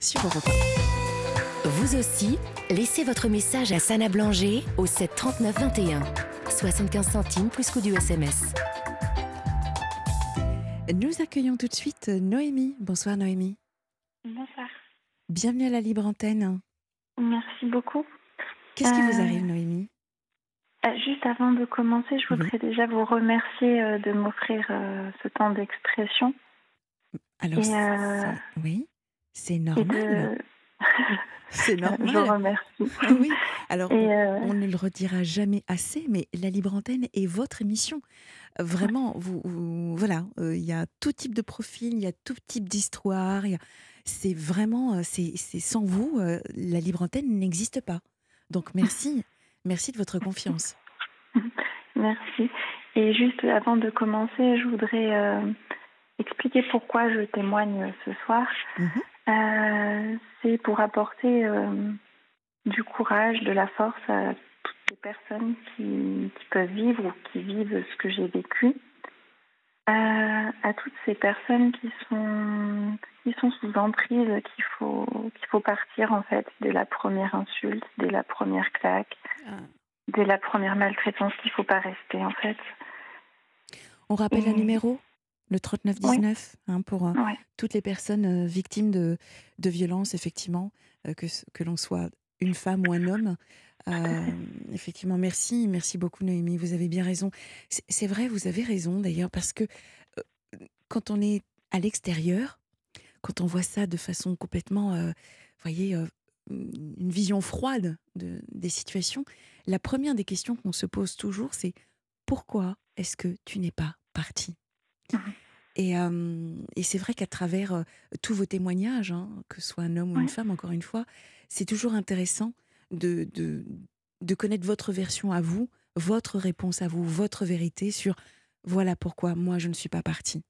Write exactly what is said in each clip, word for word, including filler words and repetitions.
sur Europe un. Vous aussi, laissez votre message à Sana Blanger au sept trente-neuf vingt et un. soixante-quinze centimes plus coût du S M S. Nous accueillons tout de suite Noémie. Bonsoir Noémie. Bonsoir. Bienvenue à la Libre Antenne. Merci beaucoup. Qu'est-ce euh... qui vous arrive Noémie ? Juste avant de commencer, je voudrais oui. déjà vous remercier de m'offrir ce temps d'expression. Alors, c'est, euh... oui, c'est normal. De... C'est normal. Je vous remercie. Ah oui. Alors, on, euh... on ne le redira jamais assez, mais la Libre Antenne est votre émission. Vraiment, vous, vous voilà, il euh, y a tout type de profil, il y a tout type d'histoire. Y a, c'est vraiment, c'est, c'est sans vous, euh, la Libre Antenne n'existe pas. Donc, merci. Merci de votre confiance. Merci. Et juste avant de commencer, je voudrais euh, expliquer pourquoi je témoigne ce soir. Mmh. Euh, c'est pour apporter euh, du courage, de la force à toutes les personnes qui, qui peuvent vivre ou qui vivent ce que j'ai vécu. Euh, à toutes ces personnes qui sont, qui sont sous emprise, qu'il faut, qu'il faut partir en fait dès la première insulte, dès la première claque, ah. dès la première maltraitance, qu'il ne faut pas rester en fait. On rappelle Et... un numéro, le trente-neuf dix-neuf, oui. hein, pour euh, oui. toutes les personnes euh, victimes de, de violences, effectivement, euh, que, que l'on soit une femme ou un homme. Euh, effectivement, merci, merci beaucoup Noémie, vous avez bien raison. C'est, c'est vrai, vous avez raison d'ailleurs, parce que euh, quand on est à l'extérieur, quand on voit ça de façon complètement, euh, voyez, euh, une vision froide de, des situations, la première des questions qu'on se pose toujours, c'est pourquoi est-ce que tu n'es pas partie ? Mmh. Et, euh, et c'est vrai qu'à travers euh, tous vos témoignages, hein, que ce soit un homme ou une femme, encore une fois, c'est toujours intéressant De, de, de connaître votre version à vous, votre réponse à vous, votre vérité sur voilà pourquoi moi je ne suis pas partie.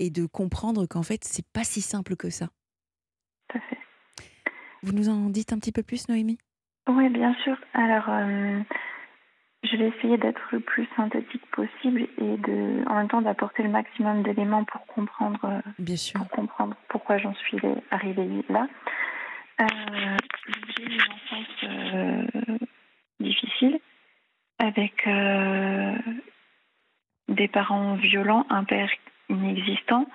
Et de comprendre qu'en fait c'est pas si simple que ça. Tout à fait. Vous nous en dites un petit peu plus Noémie ? Oui bien sûr. Alors euh, je vais essayer d'être le plus synthétique possible et de, en même temps d'apporter le maximum d'éléments pour comprendre, bien sûr. Pour comprendre pourquoi j'en suis arrivée là. Euh, j'ai eu une enfance euh, difficile avec euh, des parents violents, un père inexistant,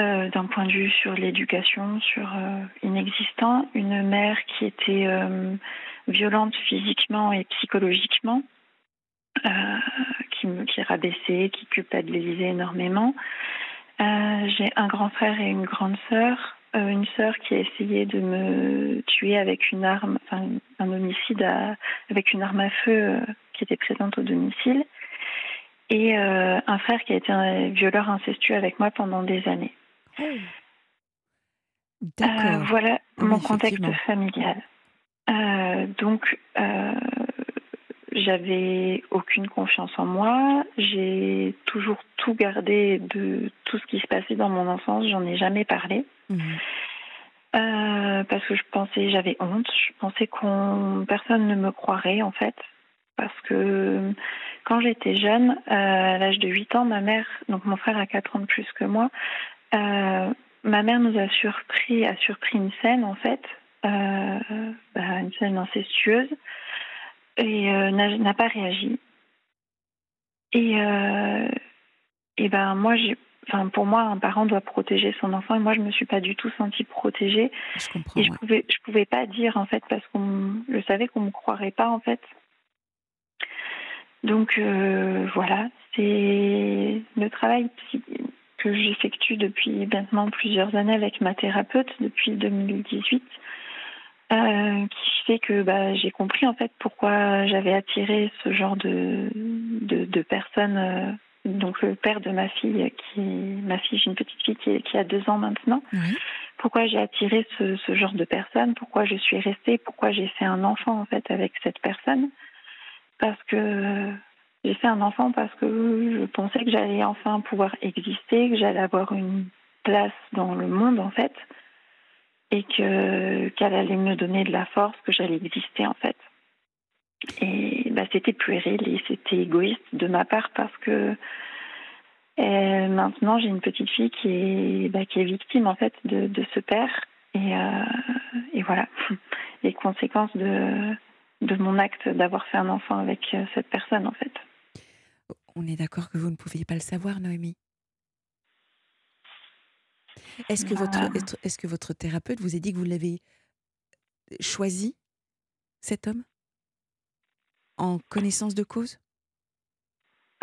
euh, d'un point de vue sur l'éducation, sur euh, inexistant, une mère qui était euh, violente physiquement et psychologiquement, euh, qui me qui rabaissait, qui culpabilisait énormément. Euh, j'ai un grand frère et une grande sœur. Une sœur qui a essayé de me tuer avec une arme, enfin un homicide à, avec une arme à feu euh, qui était présente au domicile, et euh, un frère qui a été un violeur incestueux avec moi pendant des années. Oh. D'accord. Euh, voilà oui, mon contexte familial. Euh, donc, euh, j'avais aucune confiance en moi. J'ai toujours tout gardé de tout ce qui se passait dans mon enfance. J'en ai jamais parlé. Mmh. Euh, parce que je pensais, j'avais honte, je pensais qu'on personne ne me croirait en fait, parce que quand j'étais jeune, euh, à l'âge de huit ans, ma mère, donc mon frère a quatre ans de plus que moi, euh, ma mère nous a surpris, a surpris une scène en fait, euh, bah, une scène incestueuse, et euh, n'a, n'a pas réagi. Et, euh, et ben moi j'ai Enfin, pour moi, un parent doit protéger son enfant. Et moi, je ne me suis pas du tout sentie protégée. Je comprends. Et je ne ouais. pouvais, je pouvais pas dire, en fait, parce que je savais qu'on ne me croirait pas, en fait. Donc, euh, voilà. C'est le travail que j'effectue depuis maintenant plusieurs années avec ma thérapeute, depuis deux mille dix-huit, euh, qui fait que bah, j'ai compris, en fait, pourquoi j'avais attiré ce genre de, de, de personnes... Euh, donc le père de ma fille, qui, ma fille, j'ai une petite fille qui, qui a deux ans maintenant. Oui. Pourquoi j'ai attiré ce, ce genre de personne ? Pourquoi je suis restée ? Pourquoi j'ai fait un enfant en fait avec cette personne ? Parce que j'ai fait un enfant parce que je pensais que j'allais enfin pouvoir exister, que j'allais avoir une place dans le monde en fait, et que qu'elle allait me donner de la force, que j'allais exister en fait. Et bah, c'était puéril et c'était égoïste de ma part parce que euh, maintenant j'ai une petite fille qui est, bah, qui est victime en fait de, de ce père Et, euh, et voilà, les conséquences de, de mon acte d'avoir fait un enfant avec cette personne, en fait. On est d'accord que vous ne pouviez pas le savoir, Noémie ? Est-ce que, voilà. votre, est-ce que votre thérapeute vous a dit que vous l'avez choisi, cet homme, en connaissance de cause ?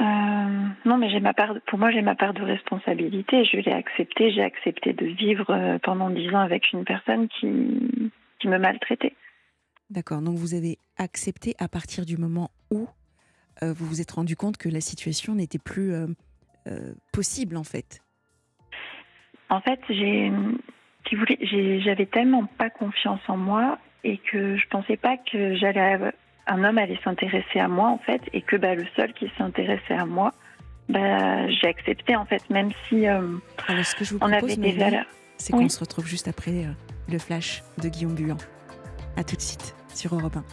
Euh, non, mais j'ai ma part, pour moi, j'ai ma part de responsabilité. Je l'ai accepté. J'ai accepté de vivre pendant dix ans avec une personne qui, qui me maltraitait. D'accord. Donc, vous avez accepté à partir du moment où euh, vous vous êtes rendu compte que la situation n'était plus euh, euh, possible, en fait. En fait, j'ai, si vous voulez, j'ai, j'avais tellement pas confiance en moi et que je pensais pas que j'allais... Un homme allait s'intéresser à moi, en fait, et que bah, le seul qui s'intéressait à moi, bah, j'ai accepté, en fait, même si euh, Alors, ce que je vous on propose, avait des valeurs. C'est oui. qu'on se retrouve juste après euh, le flash de Guillaume Bouant. À tout de suite sur Europe un.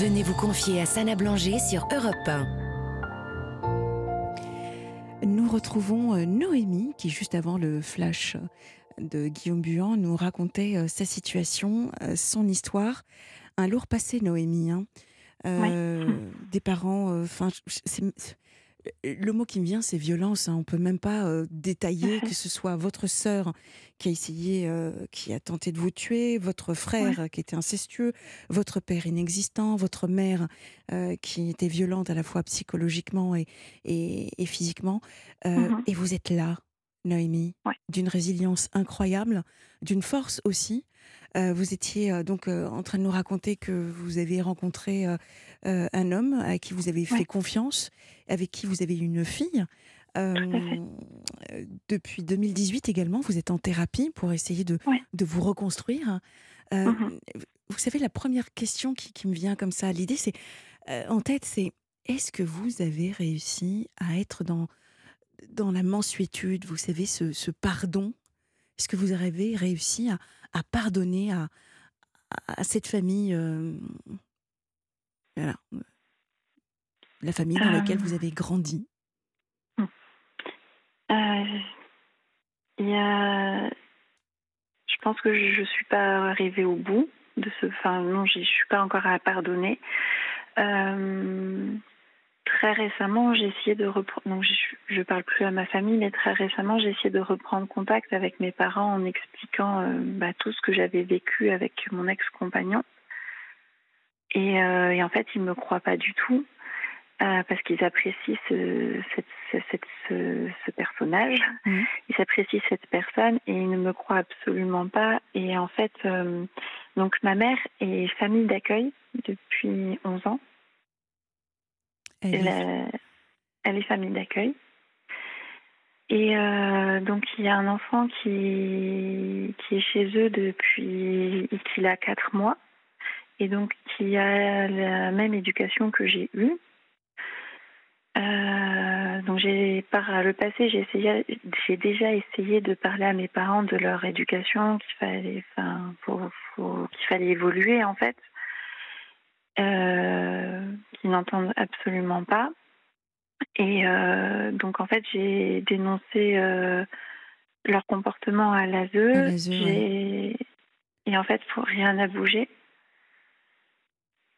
Venez vous confier à Sana Blanger sur Europe un. Nous retrouvons euh, Noémie, qui, juste avant le flash de Guillaume Bouant, nous racontait euh, sa situation, euh, son histoire. Un lourd passé, Noémie. Hein. Euh, oui. Des parents... Euh, c'est, le mot qui me vient, c'est violence. Hein. On ne peut même pas euh, détailler que ce soit votre sœur qui a essayé, euh, qui a tenté de vous tuer, votre frère oui. qui était incestueux, votre père inexistant, votre mère euh, qui était violente à la fois psychologiquement et, et, et physiquement. Euh, mm-hmm. Et vous êtes là. Noémie, ouais. d'une résilience incroyable, d'une force aussi. Euh, vous étiez euh, donc euh, en train de nous raconter que vous avez rencontré euh, euh, un homme à qui vous avez ouais. fait confiance, avec qui vous avez une fille. Euh, euh, depuis deux mille dix-huit également, vous êtes en thérapie pour essayer de, ouais. de vous reconstruire. Euh, mm-hmm. Vous savez, la première question qui, qui me vient comme ça à l'idée, c'est, euh, en tête, c'est est-ce que vous avez réussi à être dans... dans la mansuétude, vous savez, ce, ce pardon, est-ce que vous avez réussi à, à pardonner à, à cette famille, euh, voilà, la famille dans euh, laquelle vous avez grandi ? euh, y a, Je pense que je ne suis pas arrivée au bout de ce. Enfin, non, je ne suis pas encore à pardonner. Euh, Très récemment, j'ai essayé de reprendre. Donc, je ne parle plus à ma famille, mais très récemment, j'ai essayé de reprendre contact avec mes parents en expliquant euh, bah, tout ce que j'avais vécu avec mon ex-compagnon. Et, euh, et en fait, ils ne me croient pas du tout euh, parce qu'ils apprécient ce, cette, cette, ce, ce personnage. Mmh. Ils apprécient cette personne et ils ne me croient absolument pas. Et en fait, euh, donc ma mère est famille d'accueil depuis onze ans. Elle est... elle est famille d'accueil. Et euh, donc, il y a un enfant qui, qui est chez eux depuis qu'il a quatre mois. Et donc, qui a la même éducation que j'ai eue. Euh, donc, j'ai, par le passé, j'ai, essayé, j'ai déjà essayé de parler à mes parents de leur éducation, qu'il fallait, enfin, pour, pour, qu'il fallait évoluer, en fait. Euh, qui n'entendent absolument pas. Et euh, donc, en fait, j'ai dénoncé euh, leur comportement à l'A S E. l'A S E j'ai... Oui. Et en fait, rien n'a bougé.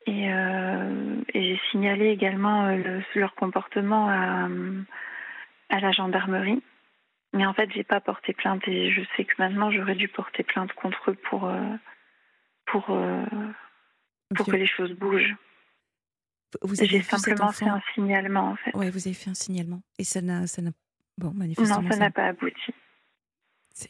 Et, euh, et j'ai signalé également le, leur comportement à, à la gendarmerie. Mais en fait, j'ai pas porté plainte. Et je sais que maintenant, j'aurais dû porter plainte contre eux pour... pour pour que les choses bougent. Vous avez J'ai simplement fait un signalement, en fait. Oui, vous avez fait un signalement. Et ça n'a... Ça n'a... Bon, manifestement, non, ça, ça n'a pas abouti. C'est...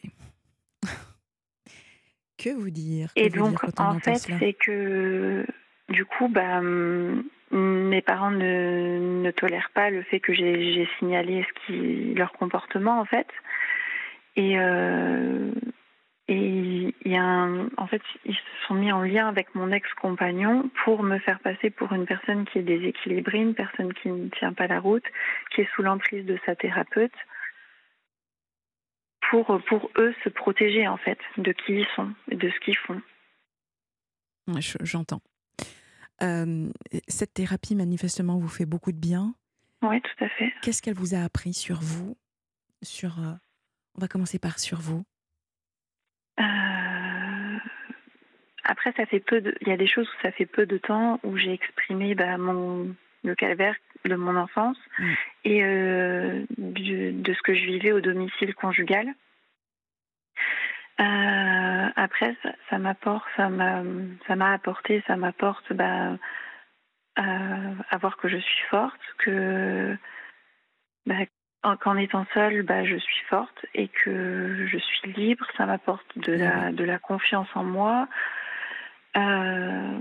que vous dire que Et vous donc, dire en fait, c'est que... Du coup, bah, mes parents ne, ne tolèrent pas le fait que j'ai, j'ai signalé ce qui, leur comportement, en fait. Et... Euh... Et il y a un... en fait, ils se sont mis en lien avec mon ex-compagnon pour me faire passer pour une personne qui est déséquilibrée, une personne qui ne tient pas la route, qui est sous l'emprise de sa thérapeute, pour, pour eux se protéger, en fait, de qui ils sont, de ce qu'ils font. Ouais, je, j'entends. Euh, cette thérapie, manifestement, vous fait beaucoup de bien. Oui, tout à fait. Qu'est-ce qu'elle vous a appris sur vous, sur... Euh... On va commencer par sur vous. Euh... Après, ça fait peu de... il y a des choses où ça fait peu de temps où j'ai exprimé bah, mon... le calvaire de mon enfance mmh. et euh, du... de ce que je vivais au domicile conjugal. Euh, après, ça, ça m'apporte, ça m'a, ça m'a apporté, ça m'apporte, bah, euh, à voir que je suis forte, que, bah, en, qu'en étant seule, bah, je suis forte et que je suis libre. Ça m'apporte de la, de la confiance en moi, euh,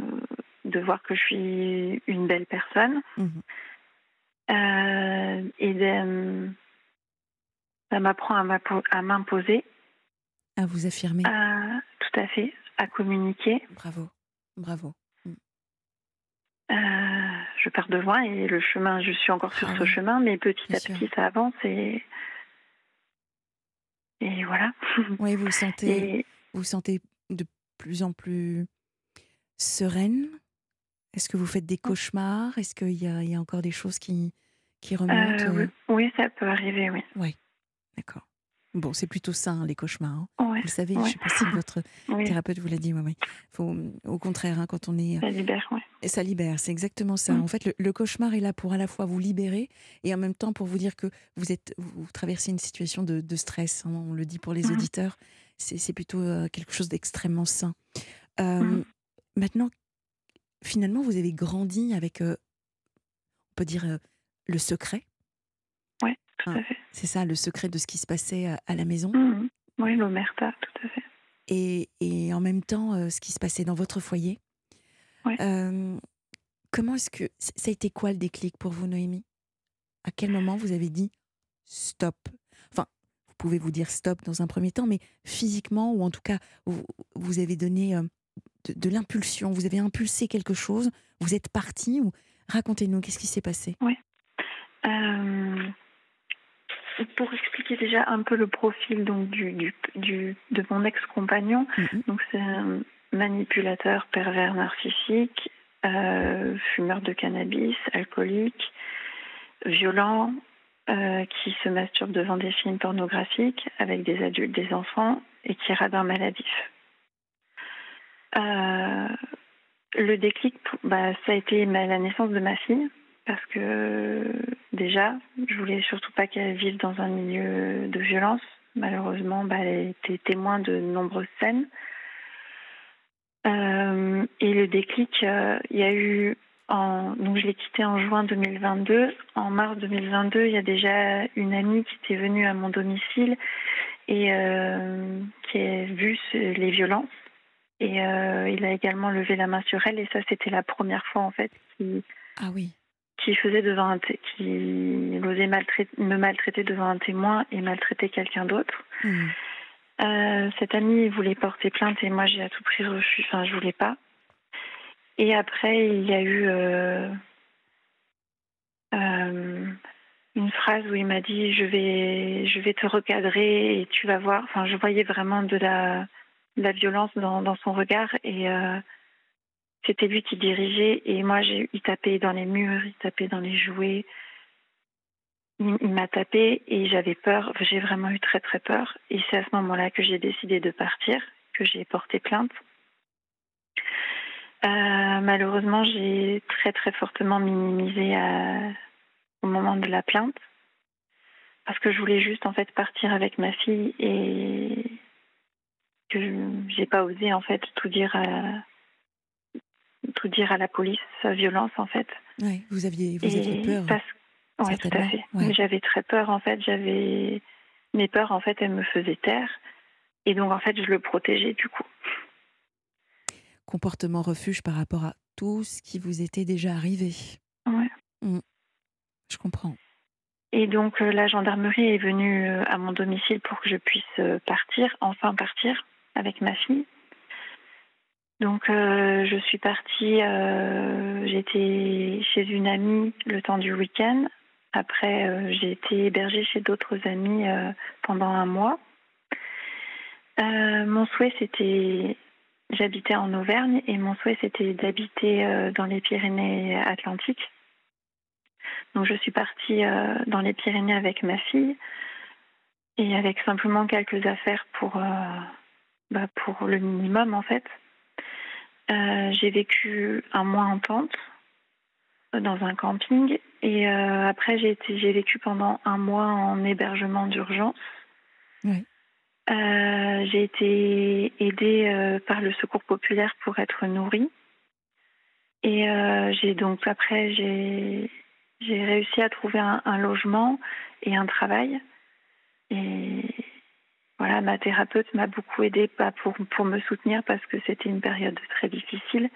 de voir que je suis une belle personne, mmh. euh, et de, ça m'apprend à, à m'imposer. À vous affirmer. Euh, tout à fait, à communiquer. Bravo, bravo. Mm. Euh, je pars de loin et le chemin, je suis encore sur ah, ce oui. chemin, mais petit Bien à sûr. petit, ça avance et et voilà. Oui, vous vous sentez, et... vous vous sentez de plus en plus sereine. Est-ce que vous faites des cauchemars ? Est-ce qu'il y a, il y a encore des choses qui qui remontent ? euh, oui. oui, ça peut arriver, oui. Oui, d'accord. Bon, c'est plutôt ça, hein, les cauchemars. Hein. Ouais, vous le savez, ouais. je ne sais pas si votre oui. thérapeute vous l'a dit. Ouais, ouais. Faut, au contraire, hein, quand on est... Ça libère, oui. Et ça libère, c'est exactement ça. Mmh. En fait, le, le cauchemar est là pour à la fois vous libérer et en même temps pour vous dire que vous, êtes, vous traversez une situation de, de stress. Hein, on le dit pour les mmh. auditeurs. C'est, c'est plutôt euh, quelque chose d'extrêmement sain. Euh, mmh. Maintenant, finalement, vous avez grandi avec, euh, on peut dire, euh, le secret. Oui, tout à fait. C'est ça, le secret de ce qui se passait à la maison. Mmh, oui, l'omerta, tout à fait. Et, et en même temps, euh, ce qui se passait dans votre foyer. Oui. Euh, comment est-ce que... Ça a été quoi le déclic pour vous, Noémie ? À quel moment vous avez dit « stop » ? Enfin, vous pouvez vous dire « stop » dans un premier temps, mais physiquement, ou en tout cas, vous, vous avez donné euh, de, de l'impulsion, vous avez impulsé quelque chose, vous êtes partie, ou... Racontez-nous, qu'est-ce qui s'est passé ? Oui. Euh... Pour expliquer déjà un peu le profil donc du, du, du de mon ex-compagnon, mmh. donc c'est un manipulateur pervers narcissique, euh, fumeur de cannabis, alcoolique, violent, euh, qui se masturbe devant des films pornographiques avec des adultes, des enfants et qui est radin maladif. Euh, le déclic, bah, ça a été la naissance de ma fille. Parce que, déjà, je voulais surtout pas qu'elle vive dans un milieu de violence. Malheureusement, bah, elle était témoin de nombreuses scènes. Euh, et le déclic, il euh, y a eu... En, donc, je l'ai quittée en juin deux mille vingt-deux. En mars deux mille vingt-deux, il y a déjà une amie qui était venue à mon domicile et euh, qui a vu les violences. Et euh, il a également levé la main sur elle. Et ça, c'était la première fois, en fait, qui... Ah oui. qui faisait devant un t- qui osait maltraiter, me maltraiter devant un témoin et maltraiter quelqu'un d'autre. Mmh. Euh, cette amie voulait porter plainte et moi j'ai à tout prix refusé, enfin je voulais pas. Et après il y a eu euh, euh, une phrase où il m'a dit je vais je vais te recadrer et tu vas voir. Enfin je voyais vraiment de la de la violence dans dans son regard et euh, c'était lui qui dirigeait et moi, j'ai, il tapait dans les murs, il tapait dans les jouets. Il, il m'a tapé et j'avais peur. J'ai vraiment eu très, très peur. Et c'est à ce moment-là que j'ai décidé de partir, que j'ai porté plainte. Euh, malheureusement, j'ai très, très fortement minimisé à, au moment de la plainte parce que je voulais juste en fait partir avec ma fille et que je n'ai pas osé en fait tout dire à... tout dire à la police, sa violence en fait. Oui, vous aviez, vous aviez peur. Parce... Oui, tout à fait. Ouais. J'avais très peur en fait, j'avais... Mes peurs en fait, elles me faisaient taire. Et donc en fait, je le protégeais du coup. Comportement refuge par rapport à tout ce qui vous était déjà arrivé. Oui. Mmh. Je comprends. Et donc la gendarmerie est venue à mon domicile pour que je puisse partir, enfin partir avec ma fille. Donc euh, je suis partie, euh, j'étais chez une amie le temps du week-end. Après euh, j'ai été hébergée chez d'autres amis euh, pendant un mois. Euh, mon souhait c'était, j'habitais en Auvergne et mon souhait c'était d'habiter euh, dans les Pyrénées-Atlantiques. Donc je suis partie euh, dans les Pyrénées avec ma fille. et avec simplement quelques affaires pour, euh, bah pour le minimum en fait. Euh, j'ai vécu un mois en tente dans un camping et euh, après j'ai, été, j'ai vécu pendant un mois en hébergement d'urgence. Oui. Euh, j'ai été aidée euh, par le secours populaire pour être nourrie. Et euh, j'ai donc après, j'ai, j'ai réussi à trouver un, un logement et un travail. Et voilà, ma thérapeute m'a beaucoup aidée pas pour, pour me soutenir parce que c'était une période très difficile.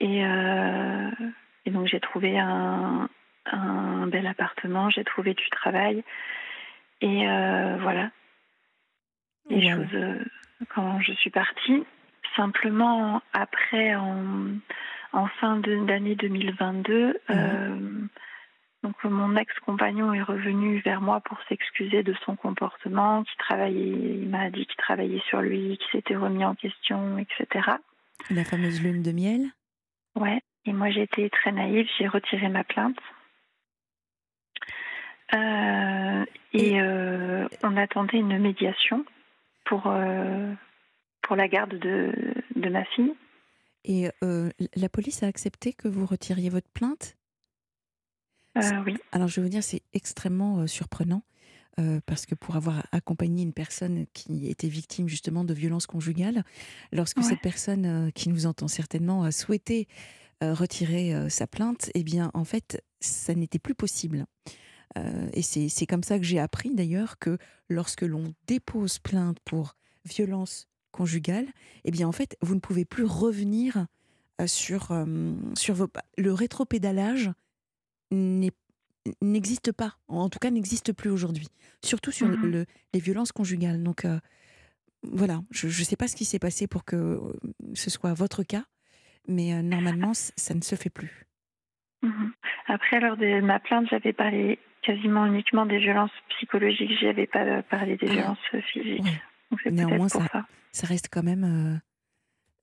Et, euh, et donc j'ai trouvé un, un bel appartement, j'ai trouvé du travail. Et euh, voilà, les ouais. choses, euh, quand je suis partie, simplement après en... En fin de, d'année deux mille vingt-deux, mmh. euh, donc mon ex-compagnon est revenu vers moi pour s'excuser de son comportement, qui travaillait, il m'a dit qu'il travaillait sur lui, qu'il s'était remis en question, et cetera. La fameuse lune de miel. Ouais. Et moi j'ai été très naïve, j'ai retiré ma plainte. Euh, et et... Euh, on attendait une médiation pour euh, pour la garde de de ma fille. Et euh, la police a accepté que vous retiriez votre plainte ? euh, Oui. Alors je vais vous dire, c'est extrêmement euh, surprenant euh, parce que pour avoir accompagné une personne qui était victime justement de violences conjugales, lorsque ouais. cette personne euh, qui nous entend certainement a souhaité euh, retirer euh, sa plainte, eh bien en fait ça n'était plus possible. Euh, et c'est, c'est comme ça que j'ai appris d'ailleurs que lorsque l'on dépose plainte pour violence conjugale, eh bien en fait, vous ne pouvez plus revenir sur, euh, sur vos pas. Le rétropédalage n'existe pas, en tout cas n'existe plus aujourd'hui, surtout sur mm-hmm. le, les violences conjugales. Donc euh, voilà, je ne sais pas ce qui s'est passé pour que ce soit votre cas, mais euh, normalement, ça ne se fait plus. Mm-hmm. Après, lors de ma plainte, j'avais parlé quasiment uniquement des violences psychologiques, je n'avais pas parlé des ah. violences physiques. Oui. Donc c'est néanmoins, ça, ça. ça reste quand même euh,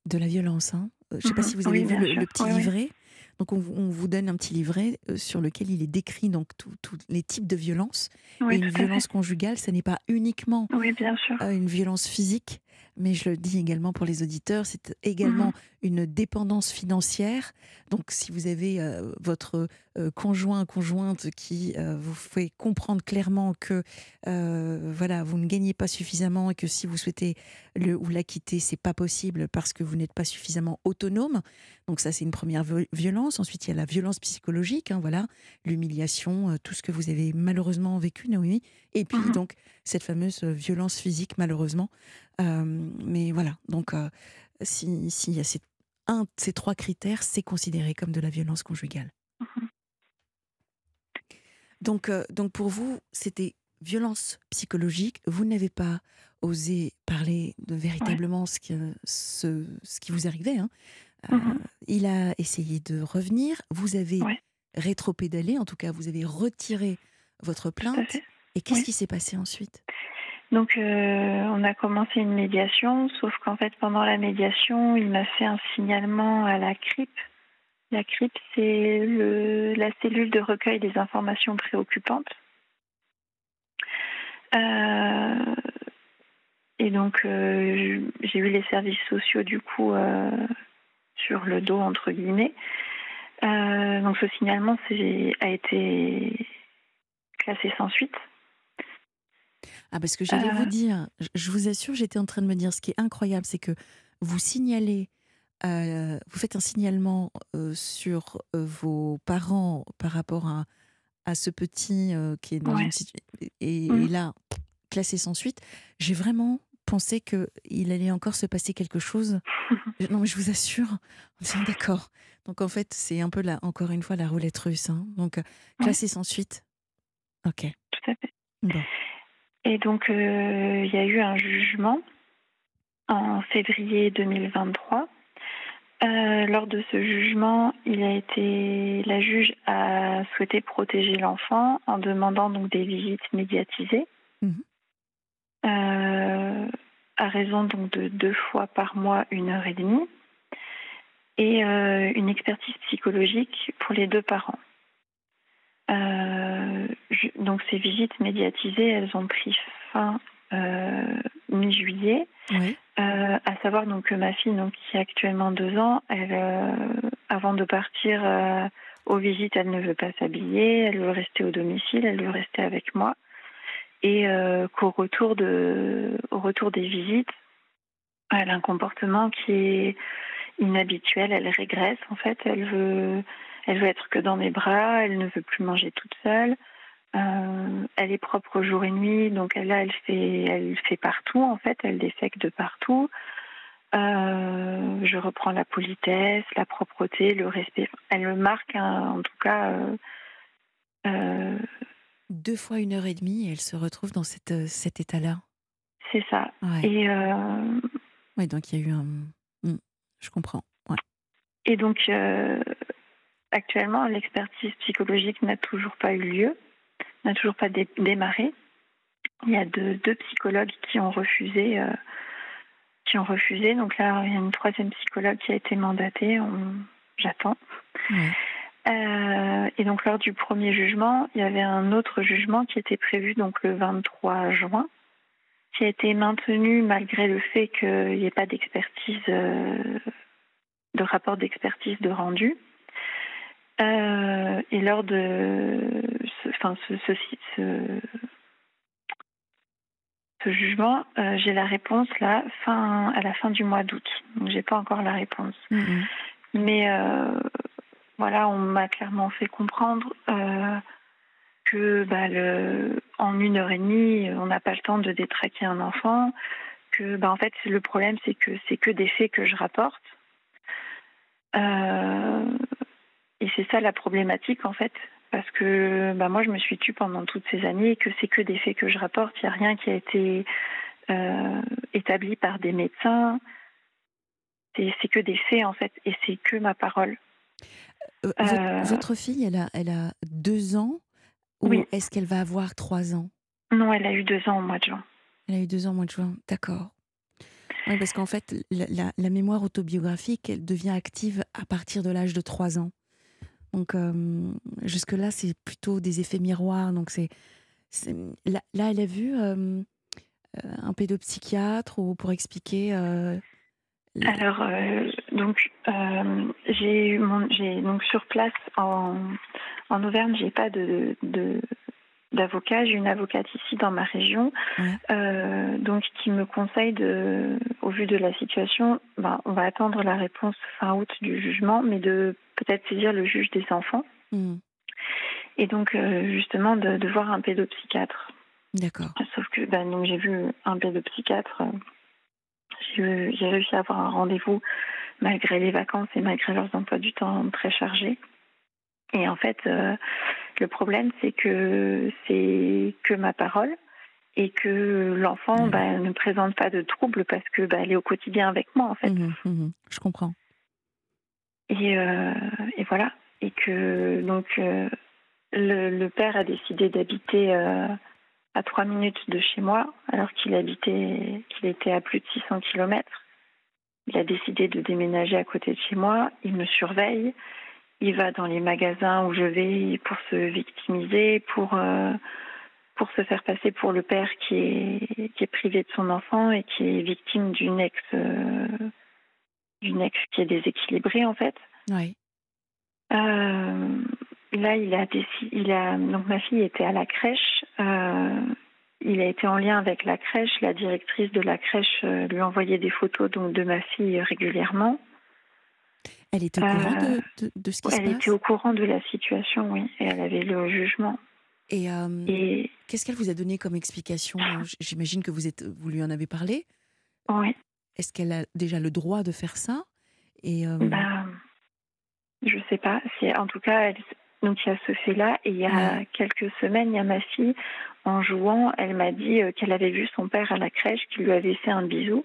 de la violence. Hein. Je ne sais mmh, pas si vous avez oui, vu le, le petit oui, livret. Oui. Donc on, on vous donne un petit livret euh, sur lequel il est décrit donc tous les types de violences. Oui, et une violence fait. conjugale, ce n'est pas uniquement oui, bien sûr. Euh, une violence physique, mais je le dis également pour les auditeurs, c'est également mmh. une dépendance financière. Donc si vous avez euh, votre euh, conjoint, conjointe qui euh, vous fait comprendre clairement que euh, voilà, vous ne gagnez pas suffisamment et que si vous souhaitez le ou la quitter, c'est pas possible parce que vous n'êtes pas suffisamment autonome. Donc ça, c'est une première violence. Ensuite, il y a la violence psychologique, hein, voilà, l'humiliation, euh, tout ce que vous avez malheureusement vécu, Noémie. Et puis mmh. donc cette fameuse violence physique, malheureusement. Euh, mais voilà, donc euh, s'il si y a ces, un de ces trois critères, c'est considéré comme de la violence conjugale. Mmh. Donc, euh, donc pour vous, c'était violence psychologique, vous n'avez pas osé parler de véritablement ouais. ce, que, ce, ce qui vous arrivait. Hein. Euh, mmh. Il a essayé de revenir, vous avez ouais. rétropédalé, en tout cas vous avez retiré votre plainte. Et qu'est-ce ouais. qui s'est passé ensuite ? Donc, euh, on a commencé une médiation, sauf qu'en fait, pendant la médiation, il m'a fait un signalement à la C R I P. La C R I P, c'est le, la cellule de recueil des informations préoccupantes. Euh, et donc, euh, j'ai eu les services sociaux, du coup, euh, sur le dos, entre guillemets. Euh, donc, ce signalement c'est, a été classé sans suite. Ah, parce que j'allais euh... vous dire, je vous assure, j'étais en train de me dire, ce qui est incroyable, c'est que vous signalez, euh, vous faites un signalement euh, sur euh, vos parents par rapport à, à ce petit euh, qui est dans ouais. une situation. Et, mmh. et là, classé sans suite, j'ai vraiment pensé qu'il allait encore se passer quelque chose. Non, mais je vous assure, on est d'accord. Donc en fait, c'est un peu, la, encore une fois, la roulette russe. Hein. Donc classé ouais. sans suite. Ok. Tout à fait. Bon. Et donc, il euh, y a eu un jugement en février deux mille vingt-trois. Euh, lors de ce jugement, il a été, la juge a souhaité protéger l'enfant en demandant donc des visites médiatisées, mmh. euh, à raison donc de deux fois par mois, une heure et demie, et euh, une expertise psychologique pour les deux parents. Euh, je, donc ces visites médiatisées, elles ont pris fin euh, mi-juillet. Oui. Euh, à savoir donc que ma fille, donc, qui a actuellement deux ans, elle, euh, avant de partir euh, aux visites, elle ne veut pas s'habiller, elle veut rester au domicile, elle veut rester avec moi. Et euh, qu'au retour de, au retour des visites, elle a un comportement qui est inhabituel, elle régresse en fait, elle veut, elle veut être que dans mes bras, elle ne veut plus manger toute seule. Euh, elle est propre jour et nuit, donc elle, là, elle fait, elle fait partout en fait, elle défèque de partout. Euh, je reprends la politesse, la propreté, le respect. Elle me marque hein, en tout cas. Euh, euh, Deux fois une heure et demie, et elle se retrouve dans cette, cet état-là. C'est ça. Ouais. Et euh... oui, donc il y a eu un. Mmh, je comprends. Ouais. Et donc, euh, actuellement, l'expertise psychologique n'a toujours pas eu lieu, n'a toujours pas dé- démarré. Il y a deux, deux psychologues qui ont refusé, euh, qui ont refusé. Donc là, il y a une troisième psychologue qui a été mandatée. On... J'attends. Ouais. Euh, et donc lors du premier jugement, il y avait un autre jugement qui était prévu donc le vingt-trois juin, qui a été maintenu malgré le fait qu'il n'y ait pas d'expertise, euh, de rapport d'expertise de rendu. Euh, et lors de, ce, enfin ce, ce, ce, ce jugement, euh, j'ai la réponse là fin à la fin du mois d'août. Donc j'ai pas encore la réponse, mmh. mais euh, voilà, on m'a clairement fait comprendre euh, que bah, le, en une heure et demie, on n'a pas le temps de détraquer un enfant. Que bah, en fait, le problème, c'est que c'est que des faits que je rapporte. Euh, et c'est ça la problématique, en fait, parce que bah, moi, je me suis tue pendant toutes ces années et que c'est que des faits que je rapporte. Il n'y a rien qui a été euh, établi par des médecins. C'est, c'est que des faits, en fait, et c'est que ma parole. Euh, euh, votre fille, elle a, elle a deux ans ou oui. Est-ce qu'elle va avoir trois ans ? Non, elle a eu deux ans au mois de juin. Elle a eu deux ans au mois de juin, d'accord. Oui, parce qu'en fait, la, la, la mémoire autobiographique, elle devient active à partir de l'âge de trois ans. Donc, euh, jusque-là, c'est plutôt des effets miroirs. Donc c'est, c'est, là, là, elle a vu euh, un pédopsychiatre ou pour expliquer... Euh, Alors, euh, donc, euh, j'ai, mon, j'ai donc sur place en, en Auvergne, j'ai pas de, de, d'avocat, j'ai une avocate ici dans ma région, ouais. euh, donc qui me conseille de, au vu de la situation, ben, on va attendre la réponse fin août du jugement, mais de peut-être saisir le juge des enfants, mmh. et donc euh, justement de, de voir un pédopsychiatre. D'accord. Sauf que ben, donc, j'ai vu un pédopsychiatre. J'ai, j'ai réussi à avoir un rendez-vous malgré les vacances et malgré leurs emplois du temps très chargés. Et en fait, euh, le problème, c'est que c'est que ma parole et que l'enfant mmh. bah, ne présente pas de troubles parce que bah, elle est au quotidien avec moi, en fait. Mmh, mmh, je comprends. Et, euh, et voilà. Et que donc euh, le, le père a décidé d'habiter... Euh, à trois minutes de chez moi, alors qu'il habitait, qu'il était à plus de six cents kilomètres. Il a décidé de déménager à côté de chez moi. Il me surveille. Il va dans les magasins où je vais pour se victimiser, pour, euh, pour se faire passer pour le père qui est, qui est privé de son enfant et qui est victime d'une ex, euh, d'une ex qui est déséquilibrée, en fait. Oui. Euh... Là, il a décidé, il a, donc ma fille était à la crèche, euh, il a été en lien avec la crèche, la directrice de la crèche euh, lui envoyait des photos donc, de ma fille régulièrement. Elle était au euh, courant de, de, de ce qui se passe ? Elle était au courant de la situation, oui, et elle avait le jugement. Et, euh, et... qu'est-ce qu'elle vous a donné comme explication ? J'imagine que vous, êtes, vous lui en avez parlé ? Oui. Est-ce qu'elle a déjà le droit de faire ça ? Et, euh... bah, je ne sais pas, c'est, en tout cas... elle. Donc il y a ce fait-là, et il y a ouais. quelques semaines, il y a ma fille, en jouant, elle m'a dit qu'elle avait vu son père à la crèche, qu'il lui avait fait un bisou,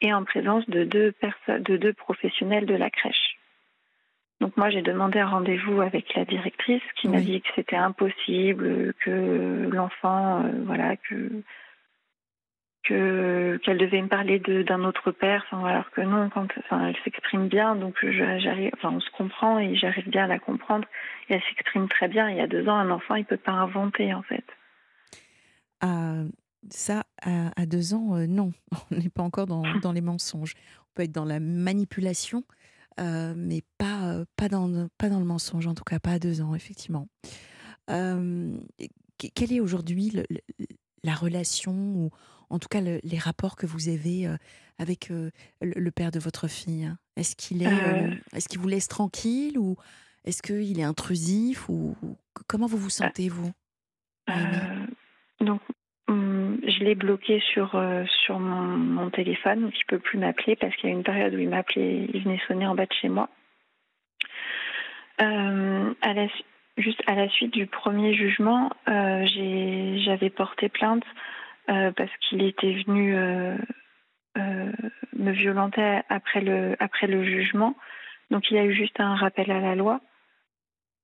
et en présence de deux, perso- de deux professionnels de la crèche. Donc moi j'ai demandé un rendez-vous avec la directrice, qui oui. m'a dit que c'était impossible, que l'enfant, euh, voilà, que, que, qu'elle devait me parler de, d'un autre père, enfin, alors que non, quand, enfin, elle s'exprime bien, donc je, j'arrive, enfin, on se comprend et j'arrive bien à la comprendre. Et elle s'exprime très bien. Il y a deux ans, un enfant, il ne peut pas inventer, en fait. Euh, Ça, à, à deux ans, euh, non. On n'est pas encore dans, dans les mensonges. On peut être dans la manipulation, euh, mais pas, euh, pas, dans, pas dans le mensonge, en tout cas pas à deux ans, effectivement. Euh, quelle est aujourd'hui le, le, la relation, ou en tout cas le, les rapports que vous avez euh, avec euh, le, le père de votre fille? Est-ce qu'il est, euh... Euh, est-ce qu'il vous laisse tranquille, ou est-ce qu'il est intrusif, ou, ou comment vous vous sentez, vous? euh... Donc, je l'ai bloqué sur, euh, sur mon, mon téléphone, donc il ne peut plus m'appeler, parce qu'il y a une période où il m'appelait, il venait sonner en bas de chez moi. Euh, à la, juste à la suite du premier jugement, euh, j'ai, j'avais porté plainte euh, parce qu'il était venu euh, euh, me violenter après le, après le jugement. Donc il a eu juste un rappel à la loi.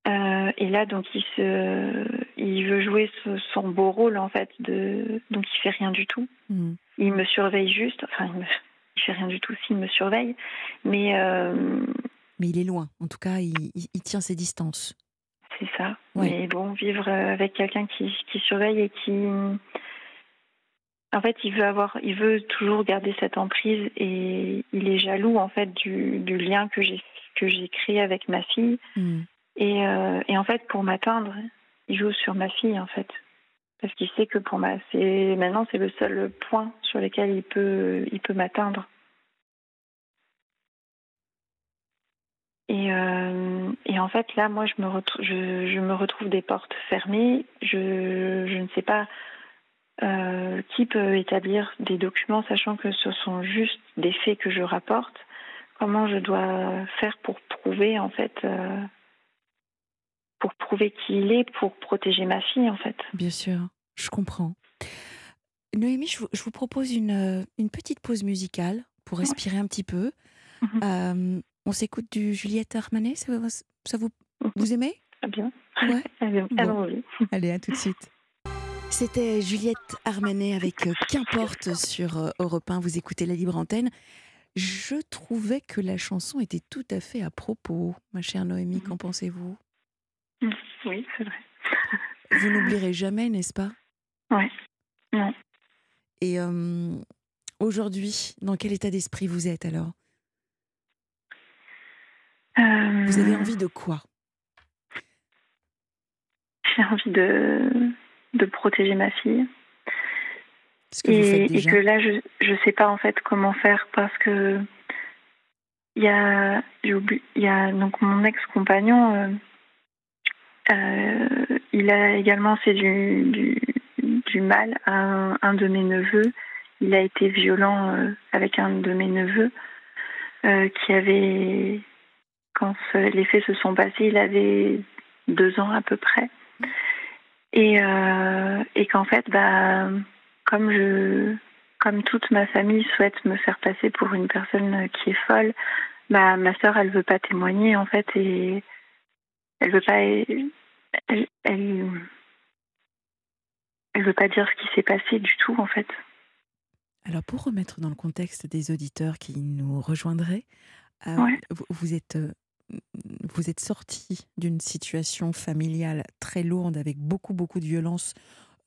Euh, et là, donc, il, se, il veut jouer ce, son beau rôle, en fait, de, donc il ne fait rien du tout. Mmh. Il me surveille juste, enfin, il ne fait rien du tout s'il me surveille, mais... Euh, mais il est loin, en tout cas, il, il, il tient ses distances. C'est ça, ouais. Mais bon, vivre avec quelqu'un qui, qui surveille et qui... En fait, il veut, avoir, il veut toujours garder cette emprise, et il est jaloux, en fait, du, du lien que j'ai, que j'ai créé avec ma fille. Mmh. Et, euh, et en fait, pour m'atteindre, il joue sur ma fille, en fait. Parce qu'il sait que pour ma... c'est... maintenant, c'est le seul point sur lequel il peut, il peut m'atteindre. Et, euh, et en fait, là, moi, je me, ret... je, je me retrouve des portes fermées. Je, je ne sais pas euh, qui peut établir des documents, sachant que ce sont juste des faits que je rapporte. Comment je dois faire pour prouver, en fait... Euh... pour prouver qui il est, pour protéger ma fille, en fait. Bien sûr, je comprends. Noémie, je vous, je vous propose une, une petite pause musicale pour respirer ouais. un petit peu. Mm-hmm. Euh, on s'écoute du Juliette Armanet, ça, ça vous, mm-hmm. vous aimez? Bien. Ouais. Bien. Bon. Allez, à tout de suite. C'était Juliette Armanet avec Qu'importe sur Europe un, vous écoutez la Libre Antenne. Je trouvais que la chanson était tout à fait à propos, ma chère Noémie, mm-hmm. qu'en pensez-vous? Oui, c'est vrai. Vous n'oublierez jamais, n'est-ce pas? Oui. Non. Et euh, aujourd'hui, dans quel état d'esprit vous êtes alors? euh... Vous avez envie de quoi? J'ai envie de, de protéger ma fille. Ce que et, vous faites déjà. Et que là, je ne sais pas en fait comment faire, parce que il y a, j'oublie, il y a donc mon ex-compagnon. Euh, Euh, il a également fait du, du, du mal à un, un de mes neveux. Il a été violent euh, avec un de mes neveux euh, qui avait, quand ce, les faits se sont passés, il avait deux ans à peu près. Et, euh, et qu'en fait, bah, comme, je, comme toute ma famille souhaite me faire passer pour une personne qui est folle, bah, ma sœur, elle ne veut pas témoigner en fait, et... Elle veut pas, elle, elle, elle veut pas dire ce qui s'est passé du tout, en fait. Alors, pour remettre dans le contexte des auditeurs qui nous rejoindraient, euh, ouais. vous êtes, vous êtes sortie d'une situation familiale très lourde avec beaucoup, beaucoup de violence.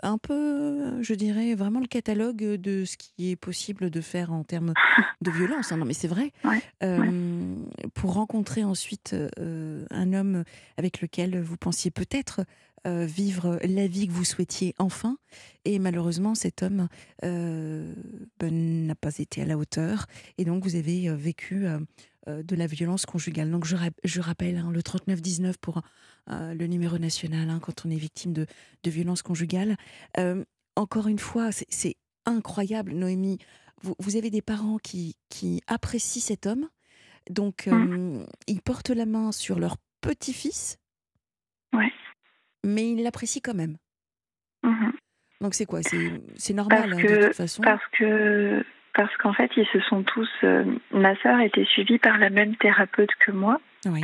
Un peu, je dirais, vraiment le catalogue de ce qui est possible de faire en termes de violence. Non, mais c'est vrai. Ouais, euh, ouais. Pour rencontrer ensuite euh, un homme avec lequel vous pensiez peut-être euh, vivre la vie que vous souhaitiez enfin. Et malheureusement, cet homme euh, ben, n'a pas été à la hauteur. Et donc, vous avez vécu... Euh, de la violence conjugale. Donc je, je rappelle hein, le trente-neuf dix-neuf pour euh, le numéro national hein, quand on est victime de, de violence conjugale. Euh, encore une fois, c'est, c'est incroyable, Noémie. Vous, vous avez des parents qui, qui apprécient cet homme, donc euh, mmh. ils portent la main sur leur petit-fils, ouais. mais ils l'apprécient quand même. Mmh. Donc c'est quoi? C'est, c'est normal parce hein, que, de toute façon. Parce que... Parce qu'en fait, ils se sont tous... Euh, ma sœur était suivie par la même thérapeute que moi. Oui.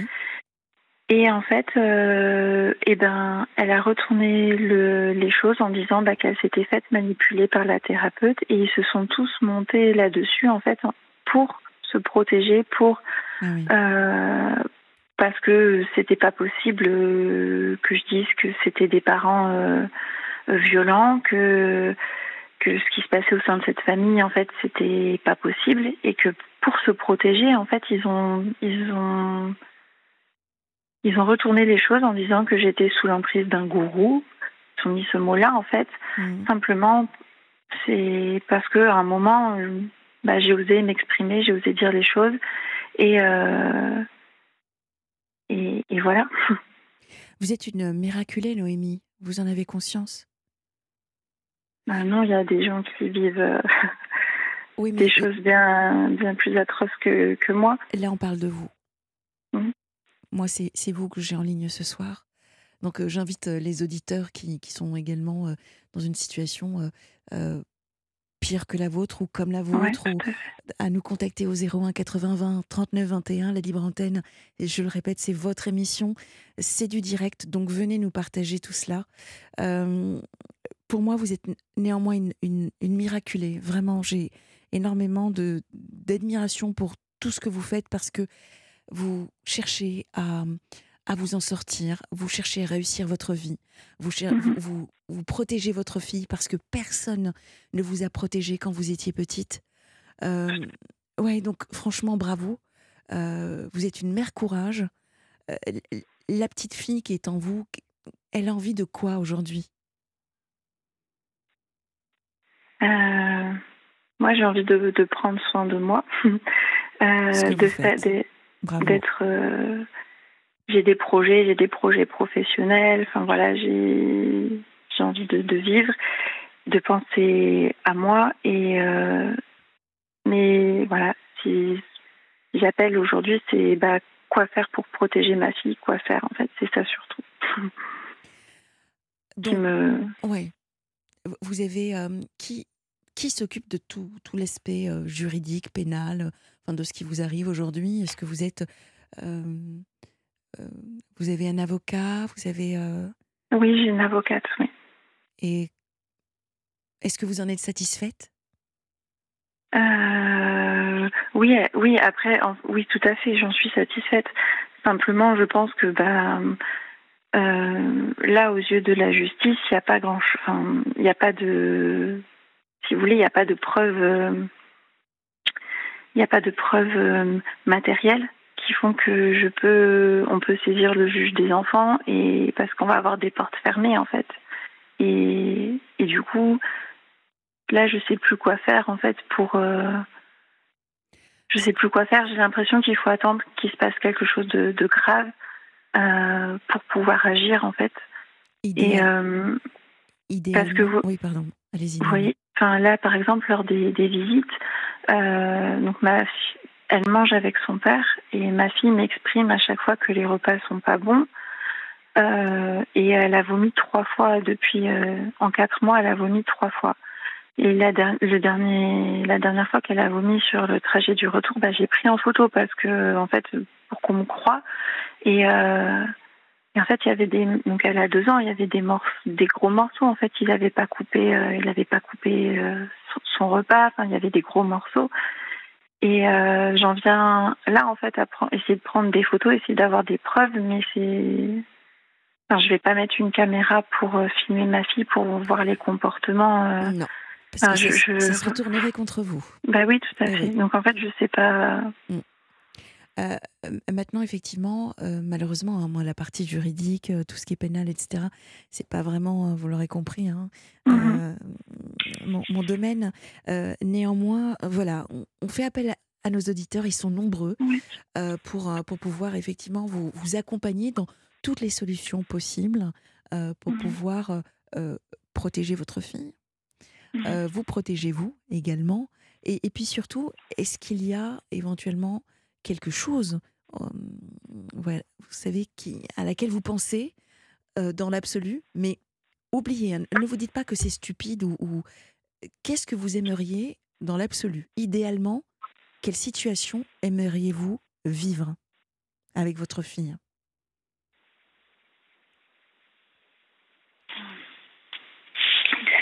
Et en fait, euh, eh ben, elle a retourné le, les choses en disant bah, qu'elle s'était faite manipuler par la thérapeute. Et ils se sont tous montés là-dessus, en fait, pour se protéger, pour... Ah oui. euh, parce que c'était pas possible que je dise que c'était des parents euh, violents, que... que ce qui se passait au sein de cette famille, en fait, c'était pas possible, et que pour se protéger, en fait, ils ont ils ont ils ont retourné les choses en disant que j'étais sous l'emprise d'un gourou. Ils ont mis ce mot-là, en fait. Mmh. Simplement, c'est parce qu'à un moment, bah, j'ai osé m'exprimer, j'ai osé dire les choses, et euh, et, et voilà. Vous êtes une miraculée, Noémie. Vous en avez conscience ? Ben non, il y a des gens qui vivent euh, oui, mais des mais... choses bien, bien plus atroces que, que moi. Là, on parle de vous. Mmh. Moi, c'est, c'est vous que j'ai en ligne ce soir. Donc, euh, j'invite les auditeurs qui, qui sont également euh, dans une situation euh, euh, pire que la vôtre ou comme la vôtre, ouais, ou, à nous contacter au zéro un quatre-vingts vingt trente-neuf vingt et un, la Libre Antenne. Et je le répète, c'est votre émission, c'est du direct, donc venez nous partager tout cela. Euh, pour moi, vous êtes néanmoins une, une, une miraculée. Vraiment, j'ai énormément de, d'admiration pour tout ce que vous faites, parce que vous cherchez à... à vous en sortir, vous cherchez à réussir votre vie, vous, cher- mmh. vous, vous, vous protégez votre fille parce que personne ne vous a protégé quand vous étiez petite. Euh, ouais, donc franchement, bravo. Euh, vous êtes une mère courage. Euh, la petite fille qui est en vous, elle a envie de quoi aujourd'hui ? euh, Moi, j'ai envie de, de prendre soin de moi, euh, de faire des, d'être... Euh... J'ai des projets, j'ai des projets professionnels. Enfin voilà, j'ai j'ai envie de, de vivre, de penser à moi. Et euh, mais voilà, si j'appelle aujourd'hui, c'est bah quoi faire pour protéger ma fille, quoi faire en fait, c'est ça surtout. Donc, qui me... ouais. Vous avez euh, qui qui s'occupe de tout tout l'aspect euh, juridique, pénal, euh, enfin de ce qui vous arrive aujourd'hui. Est-ce que vous êtes euh... Vous avez un avocat, vous avez... Euh... Oui, j'ai une avocate, oui. Et est-ce que vous en êtes satisfaite ? euh, oui, oui, après, en... oui, tout à fait, j'en suis satisfaite. Simplement, je pense que bah, euh, là, aux yeux de la justice, il n'y a pas grand... Enfin, il n'y a pas de... Si vous voulez, il n'y a pas de preuves... Euh... Il n'y a pas de preuves euh, matérielles qui font que je peux, on peut saisir le juge des enfants, et parce qu'on va avoir des portes fermées en fait. Et, et du coup, là, je sais plus quoi faire en fait pour. Euh, je sais plus quoi faire. J'ai l'impression qu'il faut attendre qu'il se passe quelque chose de, de grave euh, pour pouvoir agir en fait. Idéal. Et euh, parce que vous, oui, pardon. Allez-y. Vous voyez, enfin là, par exemple, lors des, des visites, euh, donc ma. Elle mange avec son père et ma fille m'exprime à chaque fois que les repas sont pas bons. Euh, et elle a vomi trois fois depuis euh, en quatre mois, elle a vomi trois fois. Et la, der- le dernier, la dernière fois qu'elle a vomi sur le trajet du retour, bah, j'ai pris en photo parce que en fait pour qu'on me croie. Et, euh, et en fait il y avait des donc elle a deux ans, il y avait des morceaux, des gros morceaux en fait il n'avait pas coupé, euh, il n'avait pas coupé euh, son, son repas. Enfin il y avait des gros morceaux. Et euh, j'en viens là en fait à pre- essayer de prendre des photos, essayer d'avoir des preuves, mais c'est, enfin, je vais pas mettre une caméra pour euh, filmer ma fille pour voir les comportements. Euh... Non, parce enfin, que je, je... ça se retournerait contre vous. Bah oui, tout à euh, fait. Oui. Donc en fait, je sais pas. Mmh. Euh, maintenant, effectivement, euh, malheureusement, hein, moi, la partie juridique, euh, tout ce qui est pénal, et cetera, c'est pas vraiment, euh, vous l'aurez compris, hein, euh, mm-hmm. mon, mon domaine. Euh, néanmoins, voilà, on, on fait appel à, à nos auditeurs, ils sont nombreux, oui. euh, pour, pour pouvoir effectivement vous, vous accompagner dans toutes les solutions possibles euh, pour mm-hmm. pouvoir euh, protéger votre fille, mm-hmm. euh, vous protéger vous également, et, et puis surtout, est-ce qu'il y a éventuellement quelque chose, euh, voilà, vous savez, qui, à laquelle vous pensez euh, dans l'absolu, mais oubliez, hein, ne vous dites pas que c'est stupide ou, ou... Qu'est-ce que vous aimeriez dans l'absolu ? Idéalement, quelle situation aimeriez-vous vivre avec votre fille ?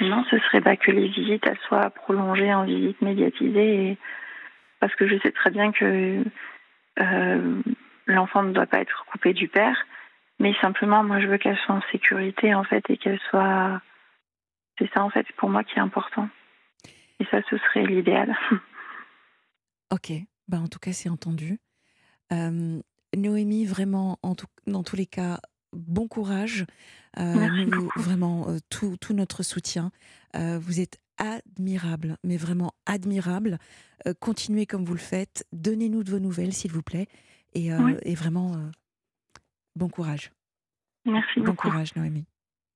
Non, ce serait pas que les visites elles soient prolongées en visites médiatisées, et... parce que je sais très bien que Euh, l'enfant ne doit pas être coupé du père, mais simplement moi je veux qu'elle soit en sécurité en fait, et qu'elle soit, c'est ça en fait pour moi qui est important. Et ça, ce serait l'idéal. Ok, bah, en tout cas, c'est entendu. Euh, Noémie, vraiment, en tout, dans tous les cas, bon courage. Euh, nous, vraiment, euh, tout, tout notre soutien. Euh, vous êtes admirable, mais vraiment admirable. Euh, continuez comme vous le faites. Donnez-nous de vos nouvelles, s'il vous plaît. Et, euh, oui. et vraiment, euh, bon courage. Merci beaucoup. Bon courage, Noémie.